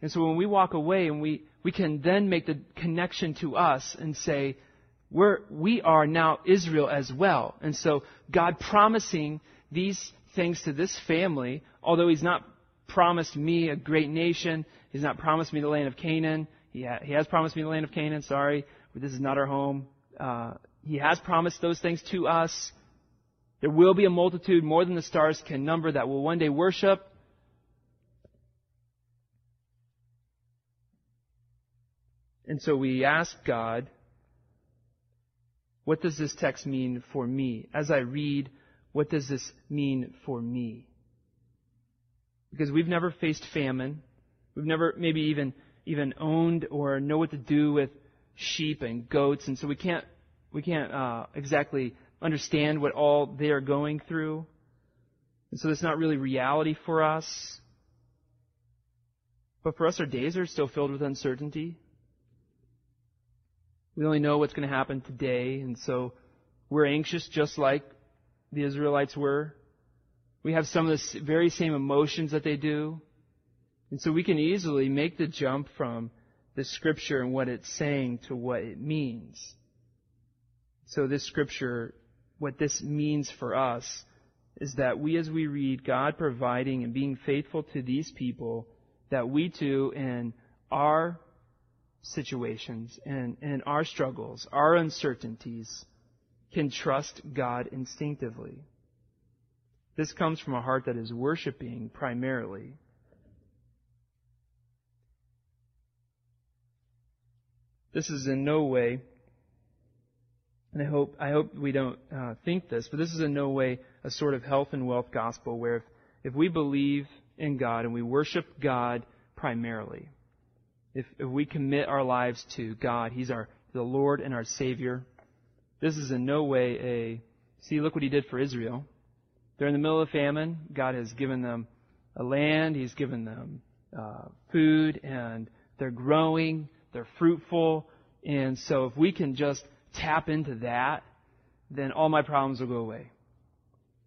And so when we walk away, and we can then make the connection to us and say, we are now Israel as well. And so God promising these things to this family, although He's not promised me a great nation, He's not promised me the land of Canaan. He has promised me the land of Canaan, sorry, but this is not our home. He has promised those things to us. There will be a multitude more than the stars can number that will one day worship. And so we ask God, what does this text mean for me? As I read, what does this mean for me? Because we've never faced famine. We've never maybe even owned or know what to do with sheep and goats, and so we can't exactly understand what all they are going through, and so that's not really reality for us. But for us, our days are still filled with uncertainty. We only know what's going to happen today, and so we're anxious, just like the Israelites were. We have some of the very same emotions that they do, and so we can easily make the jump from the Scripture and what it's saying to what it means. So this Scripture, what this means for us, is that we, as we read God providing and being faithful to these people, that we too, in our situations and in our struggles, our uncertainties, can trust God instinctively. This comes from a heart that is worshiping primarily. This is in no way, and I hope we don't think this, but this is in no way a sort of health and wealth gospel where if we believe in God and we worship God primarily, if we commit our lives to God, He's the Lord and our Savior. This is in no way see, look what He did for Israel. They're in the middle of famine. God has given them a land. He's given them food, and they're growing. They're fruitful. And so if we can just tap into that, then all my problems will go away.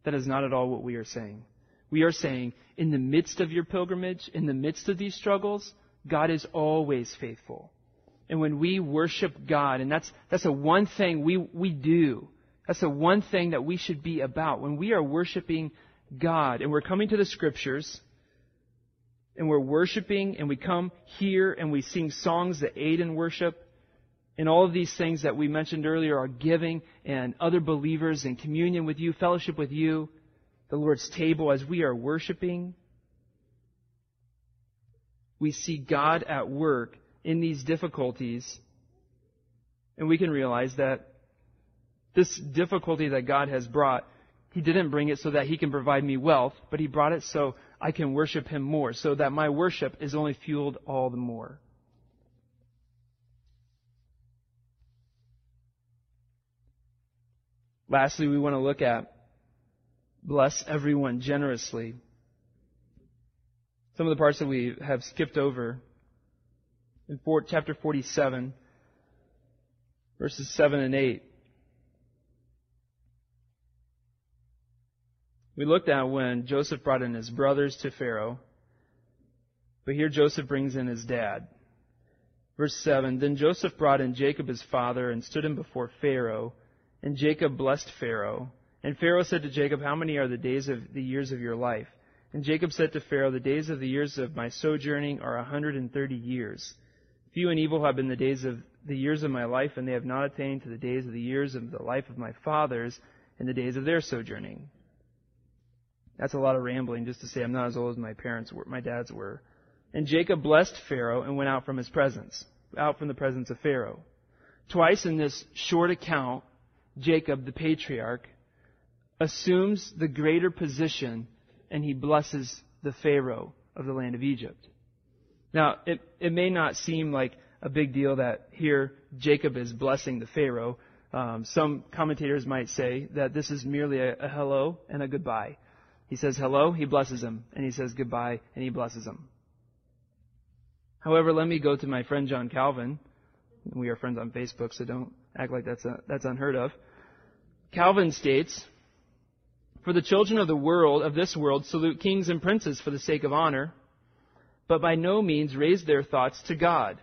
That is not at all what we are saying. We are saying, in the midst of your pilgrimage, in the midst of these struggles, God is always faithful. And when we worship God, and that's the one thing we do. That's the one thing that we should be about. When we are worshiping God and we're coming to the Scriptures and we're worshiping and we come here and we sing songs that aid in worship, and all of these things that we mentioned earlier are giving and other believers and communion with you, fellowship with you, the Lord's table, as we are worshiping, we see God at work in these difficulties, and we can realize that this difficulty that God has brought, He didn't bring it so that He can provide me wealth, but He brought it so I can worship Him more, so that my worship is only fueled all the more. Lastly, we want to look at bless everyone generously. Some of the parts that we have skipped over. In chapter 47, verses 7 and 8. We looked at when Joseph brought in his brothers to Pharaoh. But here Joseph brings in his dad. Verse 7, Then Joseph brought in Jacob his father and stood him before Pharaoh. And Jacob blessed Pharaoh. And Pharaoh said to Jacob, How many are the days of the years of your life? And Jacob said to Pharaoh, The days of the years of my sojourning are 130 years. Few and evil have been the days of the years of my life, and they have not attained to the days of the years of the life of my fathers and the days of their sojourning. That's a lot of rambling just to say I'm not as old as my parents were, my dads were. And Jacob blessed Pharaoh and went out from his presence, out from the presence of Pharaoh. Twice in this short account, Jacob, the patriarch, assumes the greater position and he blesses the Pharaoh of the land of Egypt. Now, it may not seem like a big deal that here Jacob is blessing the Pharaoh. Some commentators might say that this is merely a hello and a goodbye. He says hello, he blesses him, and he says goodbye, and he blesses him. However, let me go to my friend John Calvin. We are friends on Facebook, so don't act like that's unheard of. Calvin states, For the children of the world, of this world, salute kings and princes for the sake of honor, but by no means raise their thoughts to God.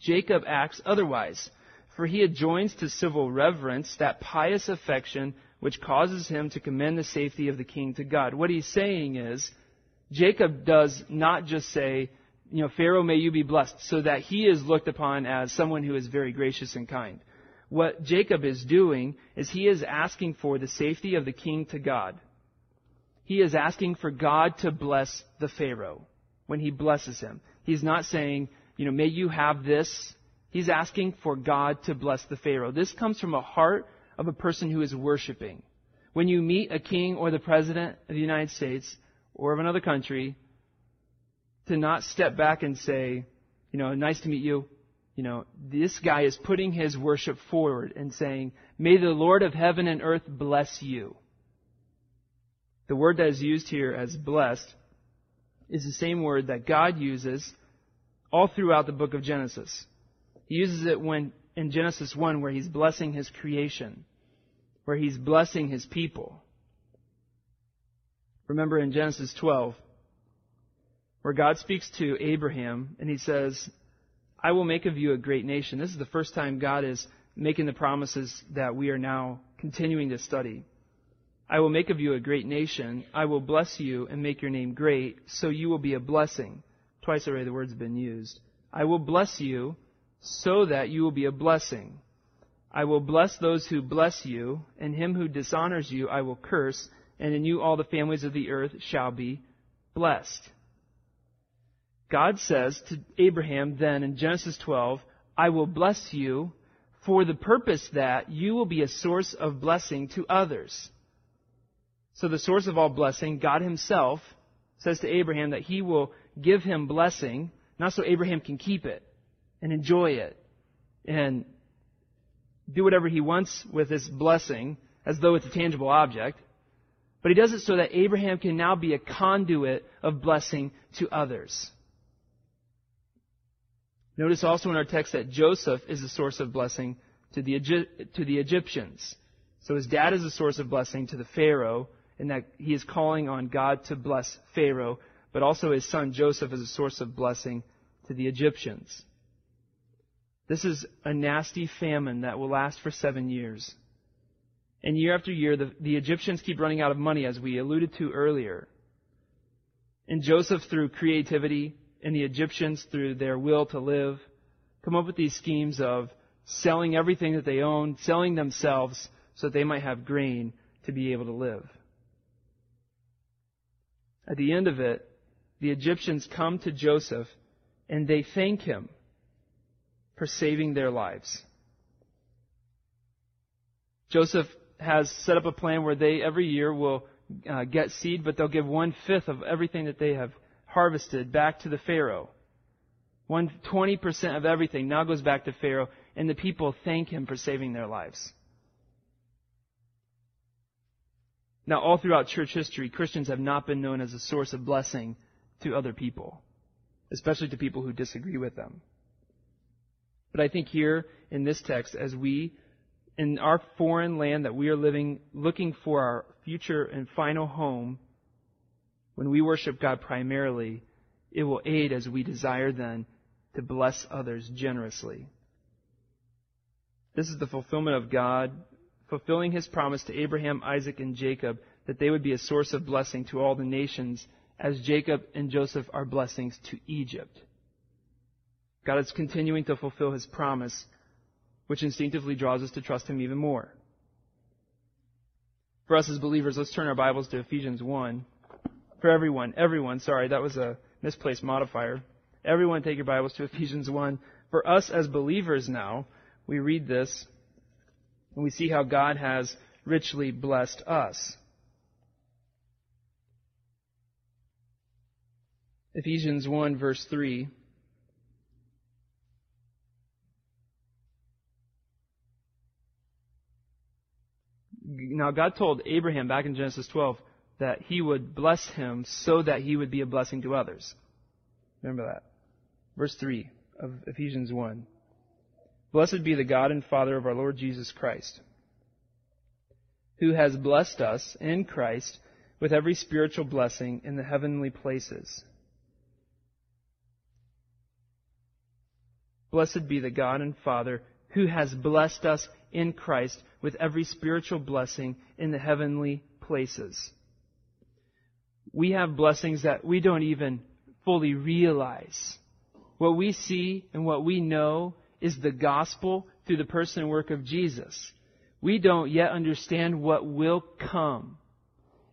Jacob acts otherwise, for he adjoins to civil reverence that pious affection which causes him to commend the safety of the king to God. What he's saying is, Jacob does not just say, Pharaoh, may you be blessed, so that he is looked upon as someone who is very gracious and kind. What Jacob is doing is he is asking for the safety of the king to God. He is asking for God to bless the Pharaoh. When he blesses him, he's not saying, may you have this. He's asking for God to bless the Pharaoh. This comes from a heart of a person who is worshiping. When you meet a king or the president of the United States or of another country, to not step back and say, nice to meet you. This guy is putting his worship forward and saying, May the Lord of heaven and earth bless you. The word that is used here as blessed is the same word that God uses all throughout the book of Genesis. He uses it when in Genesis 1 where He's blessing His creation, where He's blessing His people. Remember in Genesis 12 where God speaks to Abraham and He says, I will make of you a great nation. This is the first time God is making the promises that we are now continuing to study. I will make of you a great nation. I will bless you and make your name great, so you will be a blessing. Twice already the word's been used. I will bless you so that you will be a blessing. I will bless those who bless you, and him who dishonors you I will curse, and in you all the families of the earth shall be blessed. God says to Abraham then in Genesis 12, I will bless you for the purpose that you will be a source of blessing to others. So the source of all blessing, God Himself, says to Abraham that He will give him blessing, not so Abraham can keep it and enjoy it and do whatever he wants with this blessing as though it's a tangible object. But He does it so that Abraham can now be a conduit of blessing to others. Notice also in our text that Joseph is a source of blessing to the Egyptians. So his dad is a source of blessing to the Pharaoh, and that he is calling on God to bless Pharaoh, but also his son Joseph is a source of blessing to the Egyptians. This is a nasty famine that will last for 7 years. And year after year, the Egyptians keep running out of money, as we alluded to earlier. And Joseph, through creativity, and the Egyptians, through their will to live, come up with these schemes of selling everything that they own, selling themselves, so that they might have grain to be able to live. At the end of it, the Egyptians come to Joseph and they thank him for saving their lives. Joseph has set up a plan where they every year will get seed, but they'll give 1/5 of everything that they have harvested back to the Pharaoh. 20% of everything now goes back to Pharaoh, and the people thank him for saving their lives. Now, all throughout church history, Christians have not been known as a source of blessing to other people, especially to people who disagree with them. But I think here in this text, as we, in our foreign land that we are living, looking for our future and final home, when we worship God primarily, it will aid as we desire then to bless others generously. This is the fulfillment of God, fulfilling His promise to Abraham, Isaac, and Jacob, that they would be a source of blessing to all the nations, as Jacob and Joseph are blessings to Egypt. God is continuing to fulfill His promise, which instinctively draws us to trust Him even more. For us as believers, let's turn our Bibles to Ephesians 1. For everyone, sorry, that was a misplaced modifier. Everyone take your Bibles to Ephesians 1. For us as believers now, we read this, and we see how God has richly blessed us. Ephesians 1, verse 3. Now, God told Abraham back in Genesis 12 that He would bless him so that he would be a blessing to others. Remember that. Verse 3 of Ephesians 1. Blessed be the God and Father of our Lord Jesus Christ, who has blessed us in Christ with every spiritual blessing in the heavenly places. Blessed be the God and Father who has blessed us in Christ with every spiritual blessing in the heavenly places. We have blessings that we don't even fully realize. What we see and what we know is the gospel through the person and work of Jesus. We don't yet understand what will come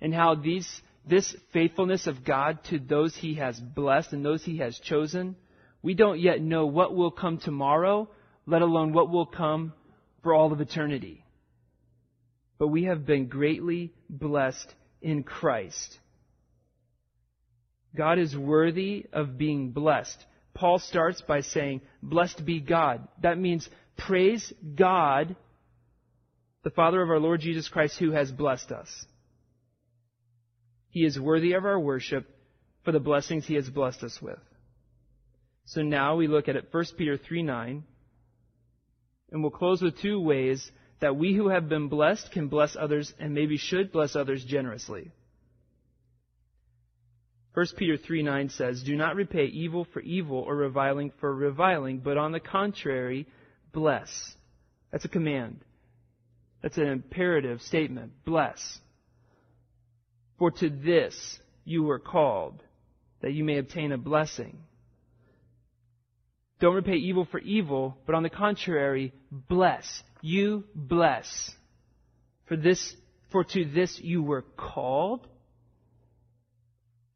and how this faithfulness of God to those He has blessed and those He has chosen. We don't yet know what will come tomorrow, let alone what will come for all of eternity. But we have been greatly blessed in Christ. God is worthy of being blessed. Paul starts by saying, blessed be God. That means praise God, the Father of our Lord Jesus Christ, who has blessed us. He is worthy of our worship for the blessings He has blessed us with. So now we look at it, 1 Peter 3:9. And we'll close with two ways that we who have been blessed can bless others and maybe should bless others generously. 1 Peter 3:9 says, do not repay evil for evil or reviling for reviling, but on the contrary, bless. That's a command. That's an imperative statement. Bless. For to this you were called, that you may obtain a blessing. Don't repay evil for evil, but on the contrary, bless. You bless. For to this you were called.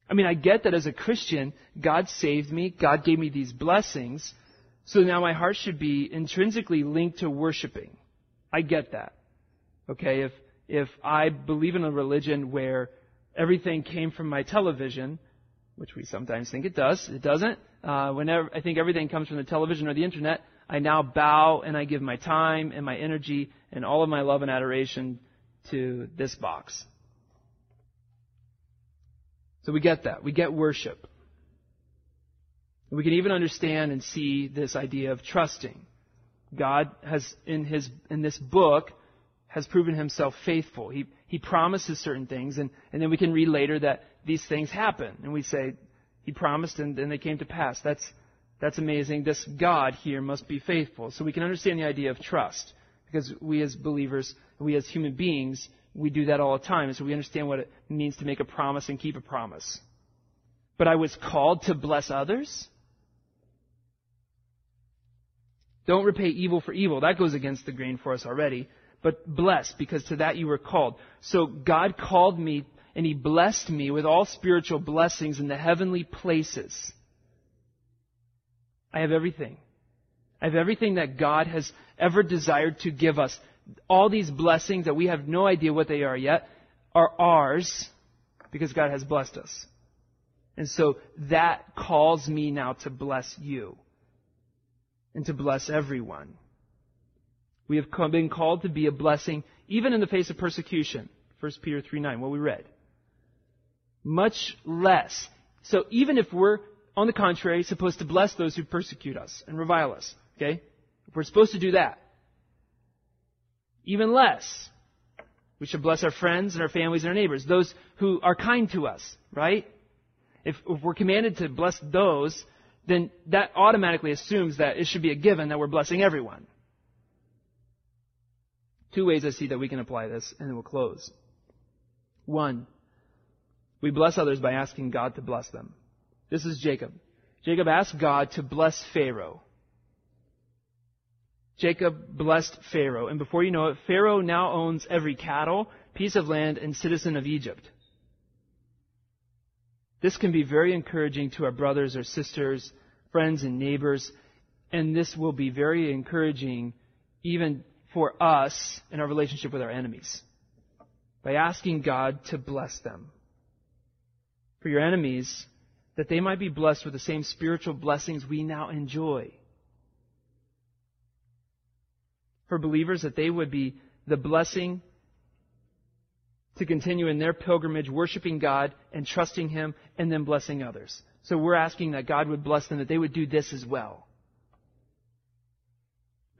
I mean, I get that as a Christian, God saved me, God gave me these blessings, so now my heart should be intrinsically linked to worshiping. I get that. Okay, if I believe in a religion where everything came from my television, which we sometimes think it does, it doesn't. Whenever I think everything comes from the television or the internet, I now bow and I give my time and my energy and all of my love and adoration to this box. So we get that. We get worship. We can even understand and see this idea of trusting. God has, in this book, has proven Himself faithful. He promises certain things, and then we can read later that these things happen. And we say, He promised and they came to pass. That's That's amazing. This God here must be faithful. So we can understand the idea of trust, because we as believers, we as human beings, we do that all the time. So we understand what it means to make a promise and keep a promise. But I was called to bless others. Don't repay evil for evil. That goes against the grain for us already. But bless, because to that you were called. So God called me and He blessed me with all spiritual blessings in the heavenly places. I have everything. I have everything that God has ever desired to give us. All these blessings that we have no idea what they are yet are ours because God has blessed us. And so that calls me now to bless you and to bless everyone. We have been called to be a blessing even in the face of persecution. 1 Peter 3:9, what we read. Much less. So even if we're, on the contrary, supposed to bless those who persecute us and revile us, okay? If we're supposed to do that, even less, we should bless our friends and our families and our neighbors, those who are kind to us, right? If we're commanded to bless those, then that automatically assumes that it should be a given that we're blessing everyone. Two ways I see that we can apply this, and then we'll close. One, we bless others by asking God to bless them. This is Jacob. Jacob asked God to bless Pharaoh. Jacob blessed Pharaoh. And before you know it, Pharaoh now owns every cattle, piece of land, and citizen of Egypt. This can be very encouraging to our brothers or sisters, friends and neighbors. And this will be very encouraging even for us in our relationship with our enemies. By asking God to bless them. For your enemies, that they might be blessed with the same spiritual blessings we now enjoy. For believers, that they would be the blessing to continue in their pilgrimage, worshiping God and trusting Him and then blessing others. So we're asking that God would bless them, that they would do this as well.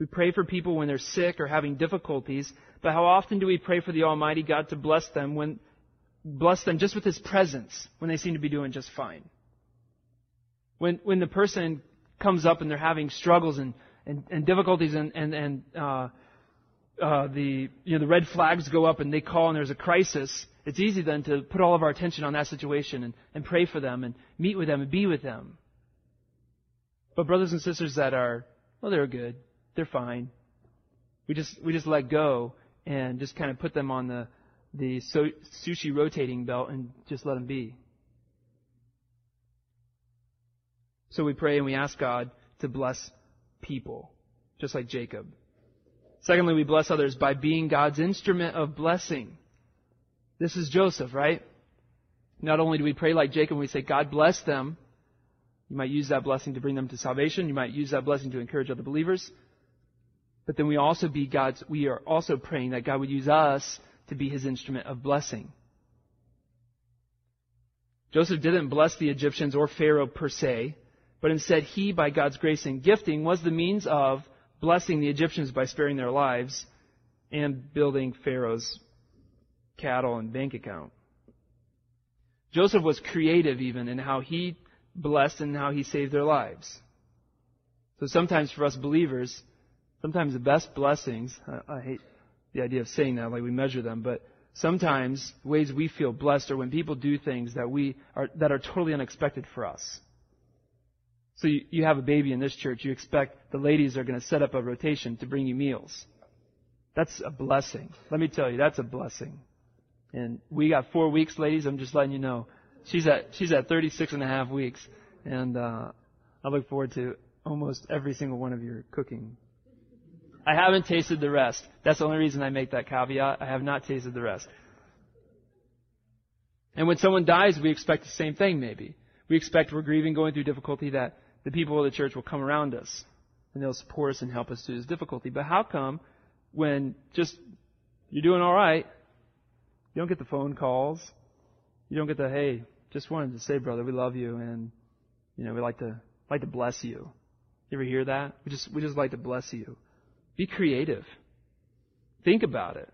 We pray for people when they're sick or having difficulties, but how often do we pray for the Almighty God to bless them just with His presence when they seem to be doing just fine? When the person comes up and they're having struggles and difficulties and the red flags go up and they call and there's a crisis, it's easy then to put all of our attention on that situation and pray for them and meet with them and be with them. But brothers and sisters that are, well, they're good, they're fine. We just let go and just kind of put them on the sushi rotating belt and just let them be. So we pray and we ask God to bless people, just like Jacob. Secondly, we bless others by being God's instrument of blessing. This is Joseph, right? Not only do we pray like Jacob, we say, God bless them. You might use that blessing to bring them to salvation. You might use that blessing to encourage other believers. But then we are also praying that God would use us to be His instrument of blessing. Joseph didn't bless the Egyptians or Pharaoh per se, but instead he, by God's grace and gifting, was the means of blessing the Egyptians by sparing their lives and building Pharaoh's cattle and bank account. Joseph was creative even in how he blessed and how he saved their lives. So sometimes for us believers, sometimes the best blessings, I hate the idea of saying that, like we measure them, but sometimes ways we feel blessed are when people do things that are totally unexpected for us. So you have a baby in this church, you expect the ladies are going to set up a rotation to bring you meals. That's a blessing. Let me tell you, that's a blessing. And we got 4 weeks, ladies, I'm just letting you know. She's at 36 and a half weeks, and I look forward to almost every single one of your cooking. I haven't tasted the rest. That's the only reason I make that caveat. I have not tasted the rest. And when someone dies, we expect the same thing maybe. We expect we're grieving, going through difficulty, that the people of the church will come around us and they'll support us and help us through this difficulty. But how come when just you're doing all right, you don't get the phone calls, you don't get the, hey, just wanted to say, brother, we love you and we like to bless you. You ever hear that? We just like to bless you. Be creative. Think about it.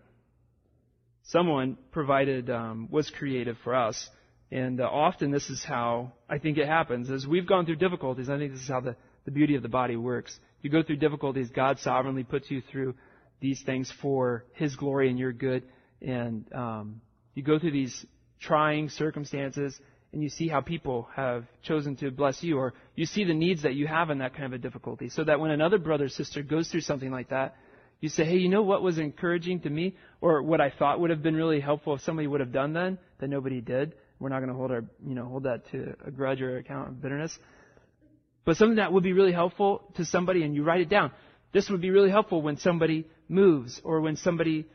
Someone was creative for us. And often this is how I think it happens. As we've gone through difficulties, I think this is how the, the beauty of the body works. You go through difficulties, God sovereignly puts you through these things for His glory and your good. And you go through these trying circumstances and you see how people have chosen to bless you, or you see the needs that you have in that kind of a difficulty. So that when another brother or sister goes through something like that, you say, hey, you know what was encouraging to me, or what I thought would have been really helpful if somebody would have done then, that nobody did. We're not going to hold that to a grudge or account of bitterness. But something that would be really helpful to somebody, and you write it down. This would be really helpful when somebody moves, or when somebody,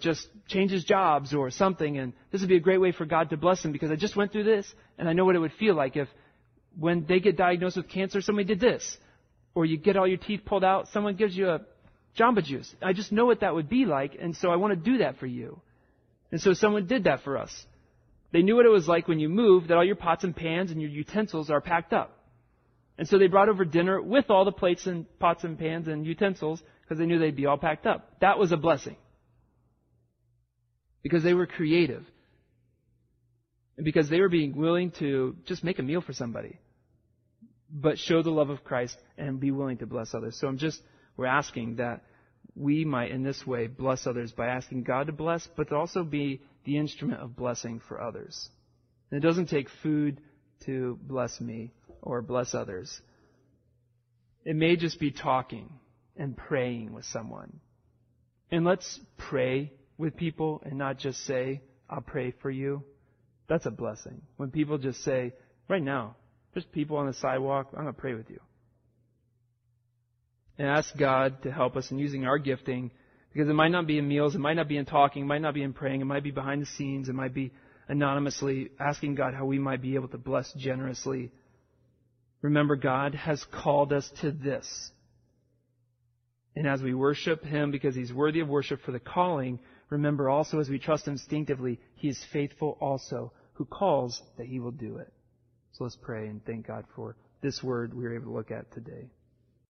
just changes jobs or something. And this would be a great way for God to bless them, because I just went through this and I know what it would feel like if when they get diagnosed with cancer, somebody did this, or you get all your teeth pulled out, someone gives you a Jamba Juice. I just know what that would be like, and so I want to do that for you. And so someone did that for us. They knew what it was like when you moved, that all your pots and pans and your utensils are packed up. And so they brought over dinner with all the plates and pots and pans and utensils, because they knew they'd be all packed up. That was a blessing, because they were creative, and because they were being willing to just make a meal for somebody, but show the love of Christ and be willing to bless others. So we're asking that we might in this way bless others by asking God to bless, but to also be the instrument of blessing for others. And it doesn't take food to bless me or bless others. It may just be talking and praying with someone. And let's pray with people and not just say, I'll pray for you. That's a blessing. When people just say, right now, there's people on the sidewalk, I'm going to pray with you. And ask God to help us in using our gifting, because it might not be in meals, it might not be in talking, it might not be in praying, it might be behind the scenes, it might be anonymously asking God how we might be able to bless generously. Remember, God has called us to this. And as we worship Him, because He's worthy of worship for the calling, remember also as we trust instinctively, He is faithful also who calls that He will do it. So let's pray and thank God for this word we were able to look at today.